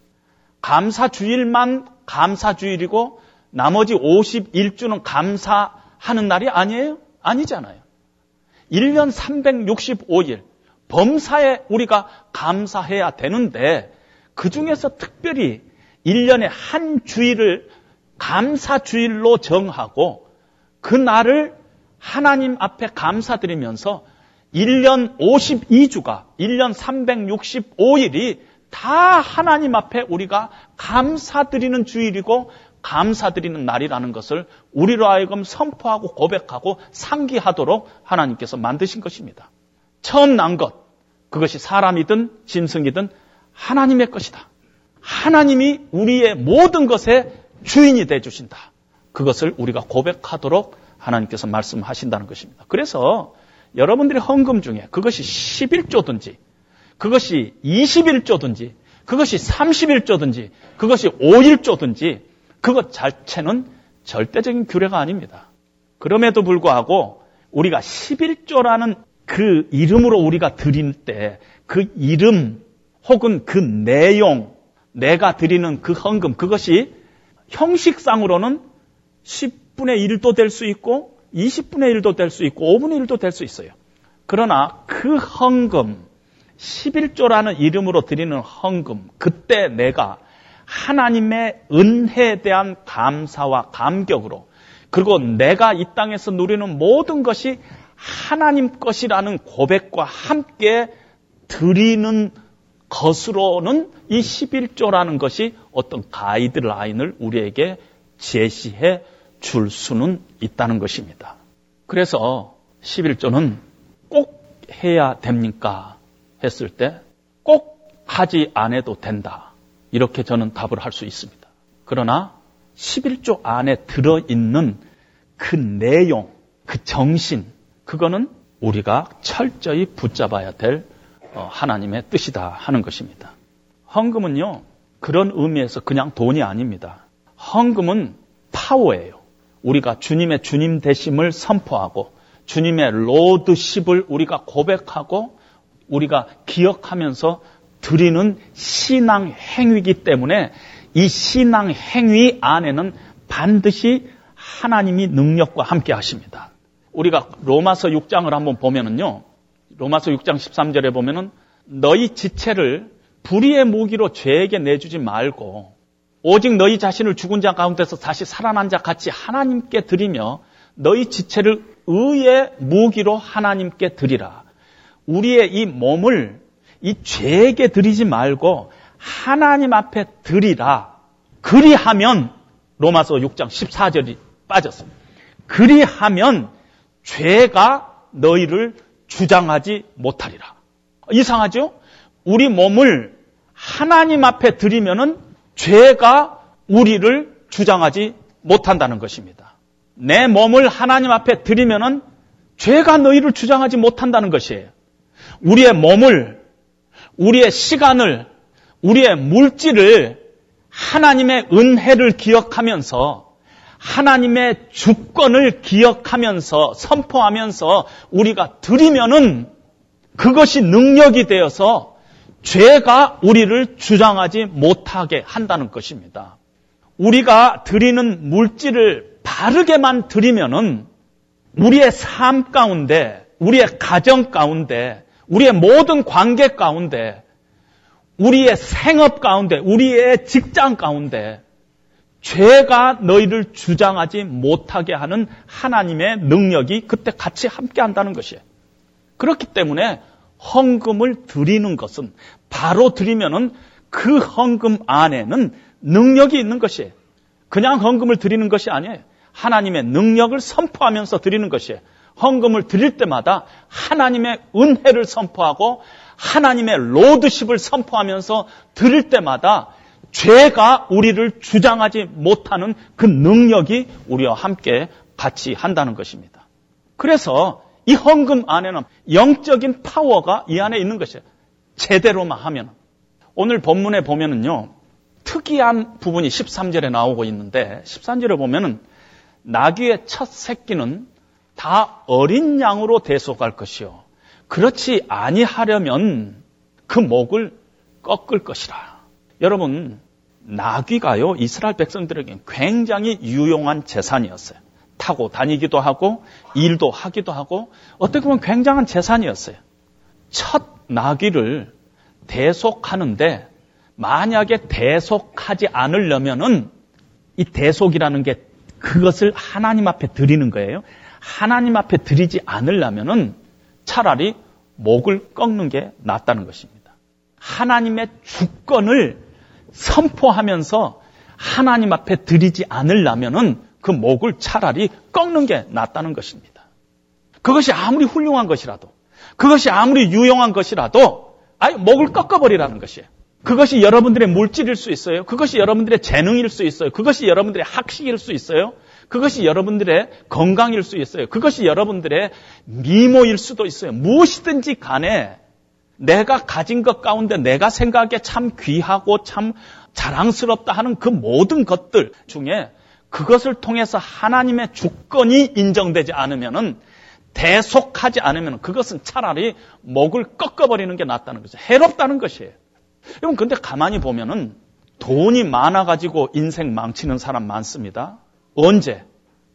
감사주일만 감사주일이고 나머지 51주는 감사하는 날이 아니에요? 아니잖아요. 1년 365일 범사에 우리가 감사해야 되는데 그 중에서 특별히 1년에 한 주일을 감사주일로 정하고 그 날을 하나님 앞에 감사드리면서 1년 52주가 1년 365일이 다 하나님 앞에 우리가 감사드리는 주일이고 감사드리는 날이라는 것을 우리로 하여금 선포하고 고백하고 상기하도록 하나님께서 만드신 것입니다. 처음 난 것, 그것이 사람이든 짐승이든 하나님의 것이다. 하나님이 우리의 모든 것의 주인이 되어주신다. 그것을 우리가 고백하도록 하나님께서 말씀하신다는 것입니다. 그래서 여러분들이 헌금 중에 그것이 11조든지 그것이 21조든지 그것이 31조든지 그것이 5일조든지 그것 자체는 절대적인 규례가 아닙니다. 그럼에도 불구하고 우리가 11조라는 그 이름으로 우리가 드릴 때 그 이름 혹은 그 내용, 내가 드리는 그 헌금, 그것이 형식상으로는 10분의 1도 될 수 있고 20분의 1도 될 수 있고 5분의 1도 될 수 있어요. 그러나 그 헌금, 11조라는 이름으로 드리는 헌금, 그때 내가 하나님의 은혜에 대한 감사와 감격으로 그리고 내가 이 땅에서 누리는 모든 것이 하나님 것이라는 고백과 함께 드리는 것으로는 이 11조라는 것이 어떤 가이드라인을 우리에게 제시해 줄 수는 있다는 것입니다. 그래서 11조는 꼭 해야 됩니까? 했을 때 꼭 하지 않아도 된다. 이렇게 저는 답을 할 수 있습니다. 그러나 11조 안에 들어있는 그 내용, 그 정신, 그거는 우리가 철저히 붙잡아야 될 하나님의 뜻이다 하는 것입니다. 헌금은요, 그런 의미에서 그냥 돈이 아닙니다. 헌금은 파워예요. 우리가 주님의 주님 되심을 선포하고 주님의 로드십을 우리가 고백하고 우리가 기억하면서 드리는 신앙 행위이기 때문에 이 신앙 행위 안에는 반드시 하나님이 능력과 함께 하십니다. 우리가 로마서 6장을 한번 보면은요. 로마서 6장 13절에 보면은 너희 지체를 불의의 무기로 죄에게 내주지 말고 오직 너희 자신을 죽은 자 가운데서 다시 살아난 자 같이 하나님께 드리며 너희 지체를 의의 무기로 하나님께 드리라. 우리의 이 몸을 이 죄에게 드리지 말고 하나님 앞에 드리라. 그리하면 로마서 6장 14절이 빠졌습니다. 그리하면 죄가 너희를 주장하지 못하리라. 이상하죠? 우리 몸을 하나님 앞에 드리면은 죄가 우리를 주장하지 못한다는 것입니다. 내 몸을 하나님 앞에 드리면은 죄가 너희를 주장하지 못한다는 것이에요. 우리의 몸을 우리의 시간을, 우리의 물질을 하나님의 은혜를 기억하면서 하나님의 주권을 기억하면서 선포하면서 우리가 드리면은 그것이 능력이 되어서 죄가 우리를 주장하지 못하게 한다는 것입니다. 우리가 드리는 물질을 바르게만 드리면은 우리의 삶 가운데, 우리의 가정 가운데 우리의 모든 관계 가운데 우리의 생업 가운데, 우리의 직장 가운데 죄가 너희를 주장하지 못하게 하는 하나님의 능력이 그때 같이 함께한다는 것이에요. 그렇기 때문에 헌금을 드리는 것은 바로 드리면은 그 헌금 안에는 능력이 있는 것이에요. 그냥 헌금을 드리는 것이 아니에요. 하나님의 능력을 선포하면서 드리는 것이에요. 헌금을 드릴 때마다 하나님의 은혜를 선포하고 하나님의 로드십을 선포하면서 드릴 때마다 죄가 우리를 주장하지 못하는 그 능력이 우리와 함께 같이 한다는 것입니다. 그래서 이 헌금 안에는 영적인 파워가 이 안에 있는 것이에요. 제대로만 하면. 오늘 본문에 보면은요, 특이한 부분이 13절에 나오고 있는데, 13절에 보면은 나귀의 첫 새끼는 다 어린 양으로 대속할 것이요, 그렇지 아니하려면 그 목을 꺾을 것이라. 여러분, 나귀가요 이스라엘 백성들에게 굉장히 유용한 재산이었어요. 타고 다니기도 하고 일도 하기도 하고 어떻게 보면 굉장한 재산이었어요. 첫 나귀를 대속하는데 만약에 대속하지 않으려면은 이 대속이라는 게 그것을 하나님 앞에 드리는 거예요. 하나님 앞에 드리지 않으려면은 차라리 목을 꺾는 게 낫다는 것입니다. 하나님의 주권을 선포하면서 하나님 앞에 드리지 않으려면은 그 목을 차라리 꺾는 게 낫다는 것입니다. 그것이 아무리 훌륭한 것이라도, 그것이 아무리 유용한 것이라도 아예 목을 꺾어버리라는 것이에요. 그것이 여러분들의 물질일 수 있어요. 그것이 여러분들의 재능일 수 있어요. 그것이 여러분들의 학식일 수 있어요. 그것이 여러분들의 건강일 수 있어요. 그것이 여러분들의 미모일 수도 있어요. 무엇이든지 간에 내가 가진 것 가운데 내가 생각에 참 귀하고 참 자랑스럽다 하는 그 모든 것들 중에 그것을 통해서 하나님의 주권이 인정되지 않으면은, 대속하지 않으면 그것은 차라리 목을 꺾어버리는 게 낫다는 거죠. 해롭다는 것이에요. 여러분, 근데 가만히 보면은 돈이 많아가지고 인생 망치는 사람 많습니다. 언제?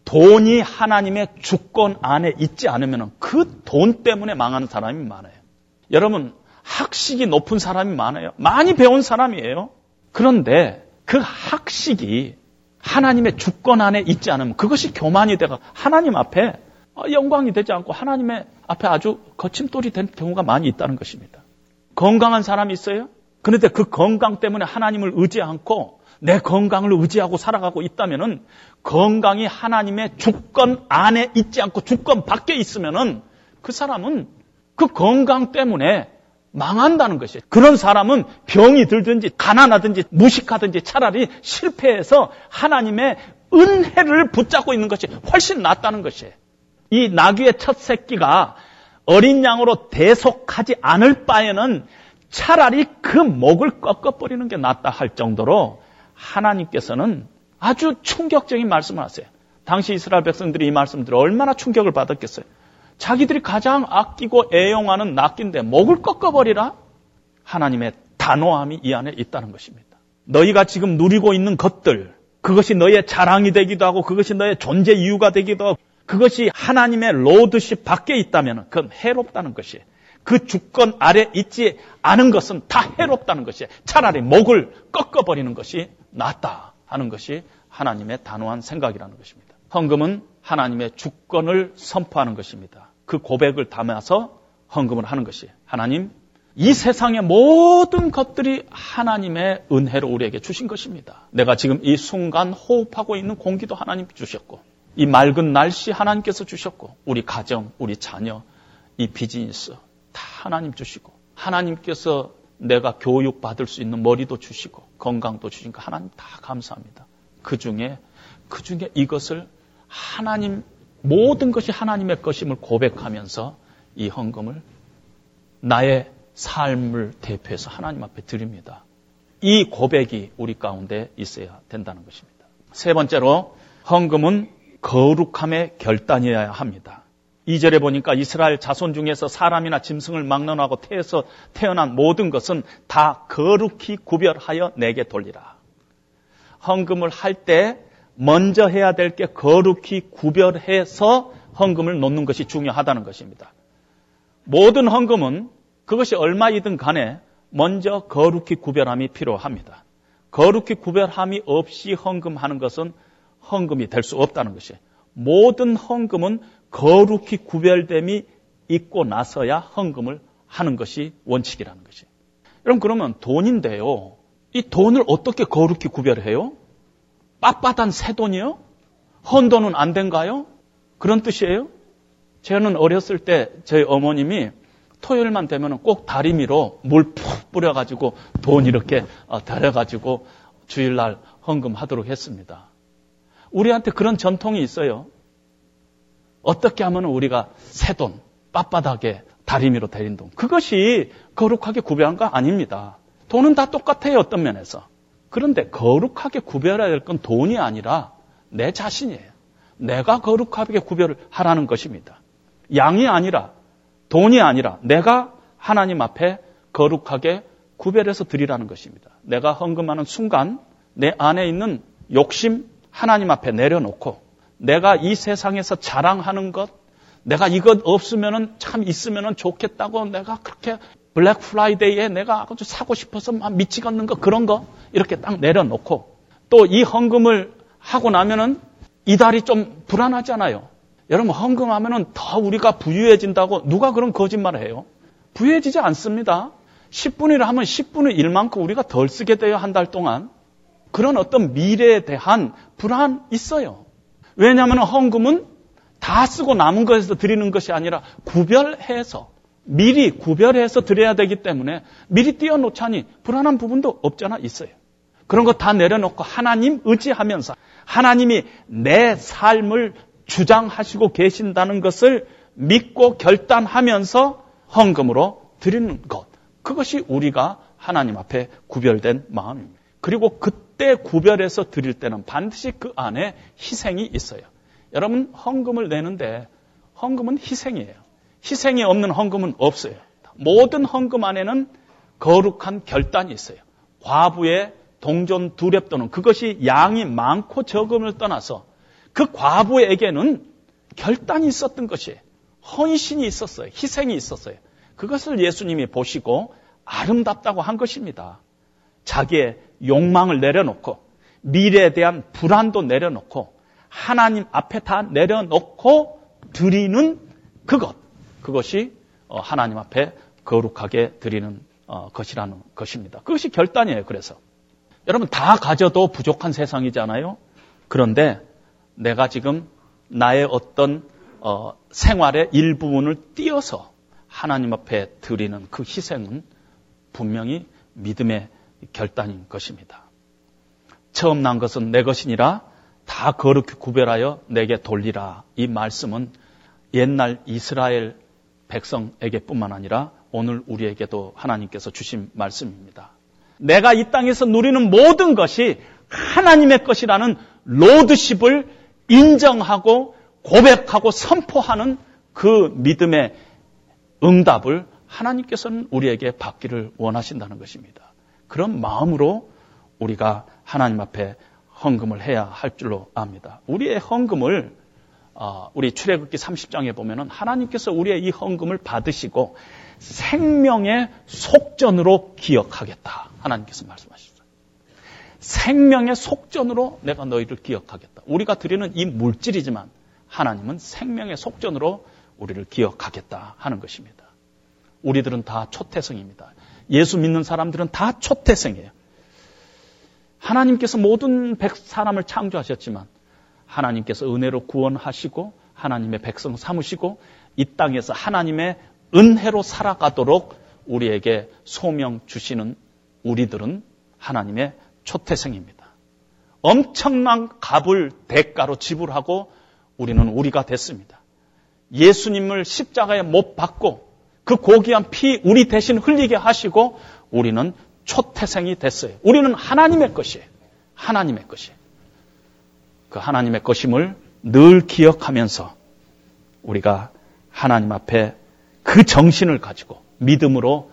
돈이 하나님의 주권 안에 있지 않으면 그 돈 때문에 망하는 사람이 많아요. 여러분, 학식이 높은 사람이 많아요. 많이 배운 사람이에요. 그런데 그 학식이 하나님의 주권 안에 있지 않으면 그것이 교만이 되고 하나님 앞에 영광이 되지 않고 하나님의 앞에 아주 거침돌이 된 경우가 많이 있다는 것입니다. 건강한 사람이 있어요. 그런데 그 건강 때문에 하나님을 의지 않고 내 건강을 의지하고 살아가고 있다면은, 건강이 하나님의 주권 안에 있지 않고 주권 밖에 있으면은 그 사람은 그 건강 때문에 망한다는 것이에요. 그런 사람은 병이 들든지 가난하든지 무식하든지 차라리 실패해서 하나님의 은혜를 붙잡고 있는 것이 훨씬 낫다는 것이에요. 이 나귀의 첫 새끼가 어린 양으로 대속하지 않을 바에는 차라리 그 목을 꺾어버리는 게 낫다 할 정도로 하나님께서는 아주 충격적인 말씀을 하세요. 당시 이스라엘 백성들이 이 말씀들을 얼마나 충격을 받았겠어요. 자기들이 가장 아끼고 애용하는 낫긴데 목을 꺾어버리라? 하나님의 단호함이 이 안에 있다는 것입니다. 너희가 지금 누리고 있는 것들, 그것이 너의 자랑이 되기도 하고 그것이 너의 존재 이유가 되기도 하고 그것이 하나님의 로드십 밖에 있다면 그건 해롭다는 것이에요. 그 주권 아래 있지 않은 것은 다 해롭다는 것이에요. 차라리 목을 꺾어버리는 것이 낫다 하는 것이 하나님의 단호한 생각이라는 것입니다. 헌금은 하나님의 주권을 선포하는 것입니다. 그 고백을 담아서 헌금을 하는 것이에요. 하나님, 이 세상의 모든 것들이 하나님의 은혜로 우리에게 주신 것입니다. 내가 지금 이 순간 호흡하고 있는 공기도 하나님 주셨고, 이 맑은 날씨 하나님께서 주셨고, 우리 가정, 우리 자녀, 이 비즈니스 다 하나님 주시고, 하나님께서 내가 교육받을 수 있는 머리도 주시고 건강도 주시니까 하나님 다 감사합니다. 그 중에 이것을 하나님, 모든 것이 하나님의 것임을 고백하면서 이 헌금을 나의 삶을 대표해서 하나님 앞에 드립니다. 이 고백이 우리 가운데 있어야 된다는 것입니다. 세 번째로, 헌금은 거룩함의 결단이어야 합니다. 2절에 보니까 이스라엘 자손 중에서 사람이나 짐승을 막론하고 태에서 태어난 모든 것은 다 거룩히 구별하여 내게 돌리라. 헌금을 할 때 먼저 해야 될 게 거룩히 구별해서 헌금을 놓는 것이 중요하다는 것입니다. 모든 헌금은 그것이 얼마이든 간에 먼저 거룩히 구별함이 필요합니다. 거룩히 구별함이 없이 헌금하는 것은 헌금이 될 수 없다는 것이에요. 모든 헌금은 거룩히 구별됨이 있고 나서야 헌금을 하는 것이 원칙이라는 것이에요. 여러분, 그러면 돈인데요, 이 돈을 어떻게 거룩히 구별해요? 빳빳한 새돈이요? 헌돈은 안 된가요? 그런 뜻이에요? 저는 어렸을 때 저희 어머님이 토요일만 되면 꼭 다리미로 물 푹 뿌려가지고 돈 이렇게 달여가지고 주일날 헌금하도록 했습니다. 우리한테 그런 전통이 있어요. 어떻게 하면 우리가 새돈, 빳빳하게 다리미로 달린 돈, 그것이 거룩하게 구별한 거 아닙니다. 돈은 다 똑같아요, 어떤 면에서. 그런데 거룩하게 구별해야 될 건 돈이 아니라 내 자신이에요. 내가 거룩하게 구별을 하라는 것입니다. 양이 아니라, 돈이 아니라 내가 하나님 앞에 거룩하게 구별해서 드리라는 것입니다. 내가 헌금하는 순간 내 안에 있는 욕심 하나님 앞에 내려놓고, 내가 이 세상에서 자랑하는 것, 내가 이것 없으면 참 있으면 좋겠다고 내가 그렇게 블랙 프라이데이에 내가 아주 사고 싶어서 막 미치겠는 거, 그런 거 이렇게 딱 내려놓고, 또 이 헌금을 하고 나면은 이달이 좀 불안하잖아요. 여러분, 헌금하면은 더 우리가 부유해진다고 누가 그런 거짓말을 해요? 부유해지지 않습니다. 10분이라 하면 10분의 1만큼 우리가 덜 쓰게 돼요, 한 달 동안. 그런 어떤 미래에 대한 불안 있어요. 왜냐하면 헌금은 다 쓰고 남은 것에서 드리는 것이 아니라 구별해서, 미리 구별해서 드려야 되기 때문에 미리 띄워놓자니 불안한 부분도 없잖아 있어요. 그런 거 다 내려놓고 하나님 의지하면서 하나님이 내 삶을 주장하시고 계신다는 것을 믿고 결단하면서 헌금으로 드리는 것, 그것이 우리가 하나님 앞에 구별된 마음입니다. 그리고 그때 구별해서 드릴 때는 반드시 그 안에 희생이 있어요. 여러분, 헌금을 내는데 헌금은 희생이에요. 희생이 없는 헌금은 없어요. 모든 헌금 안에는 거룩한 결단이 있어요. 과부의 동전 두랩돈은, 그것이 양이 많고 적음을 떠나서 그 과부에게는 결단이 있었던 것이에요. 헌신이 있었어요. 희생이 있었어요. 그것을 예수님이 보시고 아름답다고 한 것입니다. 자기의 욕망을 내려놓고, 미래에 대한 불안도 내려놓고, 하나님 앞에 다 내려놓고 드리는 그것, 그것이 하나님 앞에 거룩하게 드리는 것이라는 것입니다. 그것이 결단이에요. 그래서 여러분, 다 가져도 부족한 세상이잖아요. 그런데 내가 지금 나의 어떤 생활의 일부분을 띄어서 하나님 앞에 드리는 그 희생은 분명히 믿음의 결단인 것입니다. 처음 난 것은 내 것이니라 다 거룩히 구별하여 내게 돌리라. 이 말씀은 옛날 이스라엘 백성에게 뿐만 아니라 오늘 우리에게도 하나님께서 주신 말씀입니다. 내가 이 땅에서 누리는 모든 것이 하나님의 것이라는 로드십을 인정하고 고백하고 선포하는 그 믿음의 응답을 하나님께서는 우리에게 받기를 원하신다는 것입니다. 그런 마음으로 우리가 하나님 앞에 헌금을 해야 할 줄로 압니다. 우리의 헌금을 우리 출애굽기 30장에 보면은 하나님께서 우리의 이 헌금을 받으시고 생명의 속전으로 기억하겠다, 하나님께서 말씀하셨어요. 생명의 속전으로 내가 너희를 기억하겠다. 우리가 드리는 이 물질이지만 하나님은 생명의 속전으로 우리를 기억하겠다 하는 것입니다. 우리들은 다 초태생입니다. 예수 믿는 사람들은 다 초태생이에요. 하나님께서 모든 사람을 창조하셨지만 하나님께서 은혜로 구원하시고 하나님의 백성 삼으시고 이 땅에서 하나님의 은혜로 살아가도록 우리에게 소명 주시는 우리들은 하나님의 초태생입니다. 엄청난 값을 대가로 지불하고 우리는 우리가 됐습니다. 예수님을 십자가에 못 박고 그 고귀한 피 우리 대신 흘리게 하시고 우리는 초태생이 됐어요. 우리는 하나님의 것이에요. 하나님의 것이에요. 그 하나님의 것임을 늘 기억하면서 우리가 하나님 앞에 그 정신을 가지고 믿음으로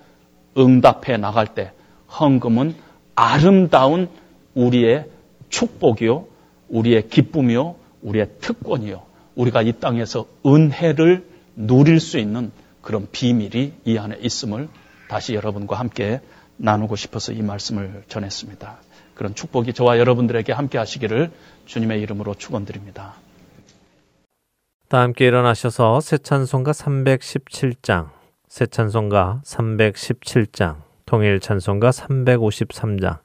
응답해 나갈 때 헌금은 아름다운 우리의 축복이요, 우리의 기쁨이요, 우리의 특권이요, 우리가 이 땅에서 은혜를 누릴 수 있는 그런 비밀이 이 안에 있음을 다시 여러분과 함께 나누고 싶어서 이 말씀을 전했습니다. 그런 축복이 저와 여러분들에게 함께 하시기를 주님의 이름으로 축원드립니다. 다 함께 일어나셔서 새 찬송가 317장, 새 찬송가 317장, 통일 찬송가 353장,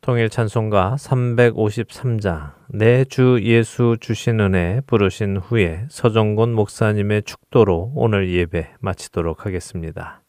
통일 찬송가 353장, 내 주 예수 주신 은혜 부르신 후에 서정곤 목사님의 축도로 오늘 예배 마치도록 하겠습니다.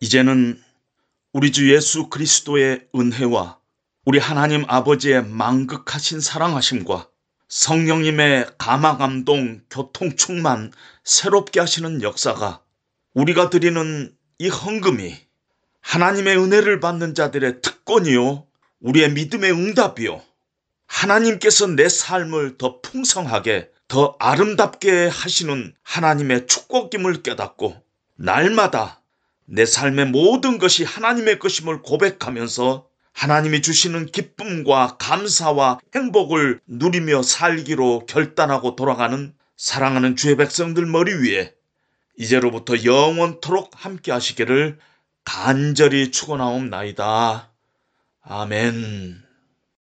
이제는 우리 주 예수 그리스도의 은혜와 우리 하나님 아버지의 만극하신 사랑하심과 성령님의 감화감동 교통충만 새롭게 하시는 역사가 우리가 드리는 이 헌금이 하나님의 은혜를 받는 자들의 특권이요 우리의 믿음의 응답이요 하나님께서 내 삶을 더 풍성하게 더 아름답게 하시는 하나님의 축복임을 깨닫고 날마다 내 삶의 모든 것이 하나님의 것임을 고백하면서 하나님이 주시는 기쁨과 감사와 행복을 누리며 살기로 결단하고 돌아가는 사랑하는 주의 백성들 머리 위에 이제로부터 영원토록 함께 하시기를 간절히 축원하옵나이다. 아멘.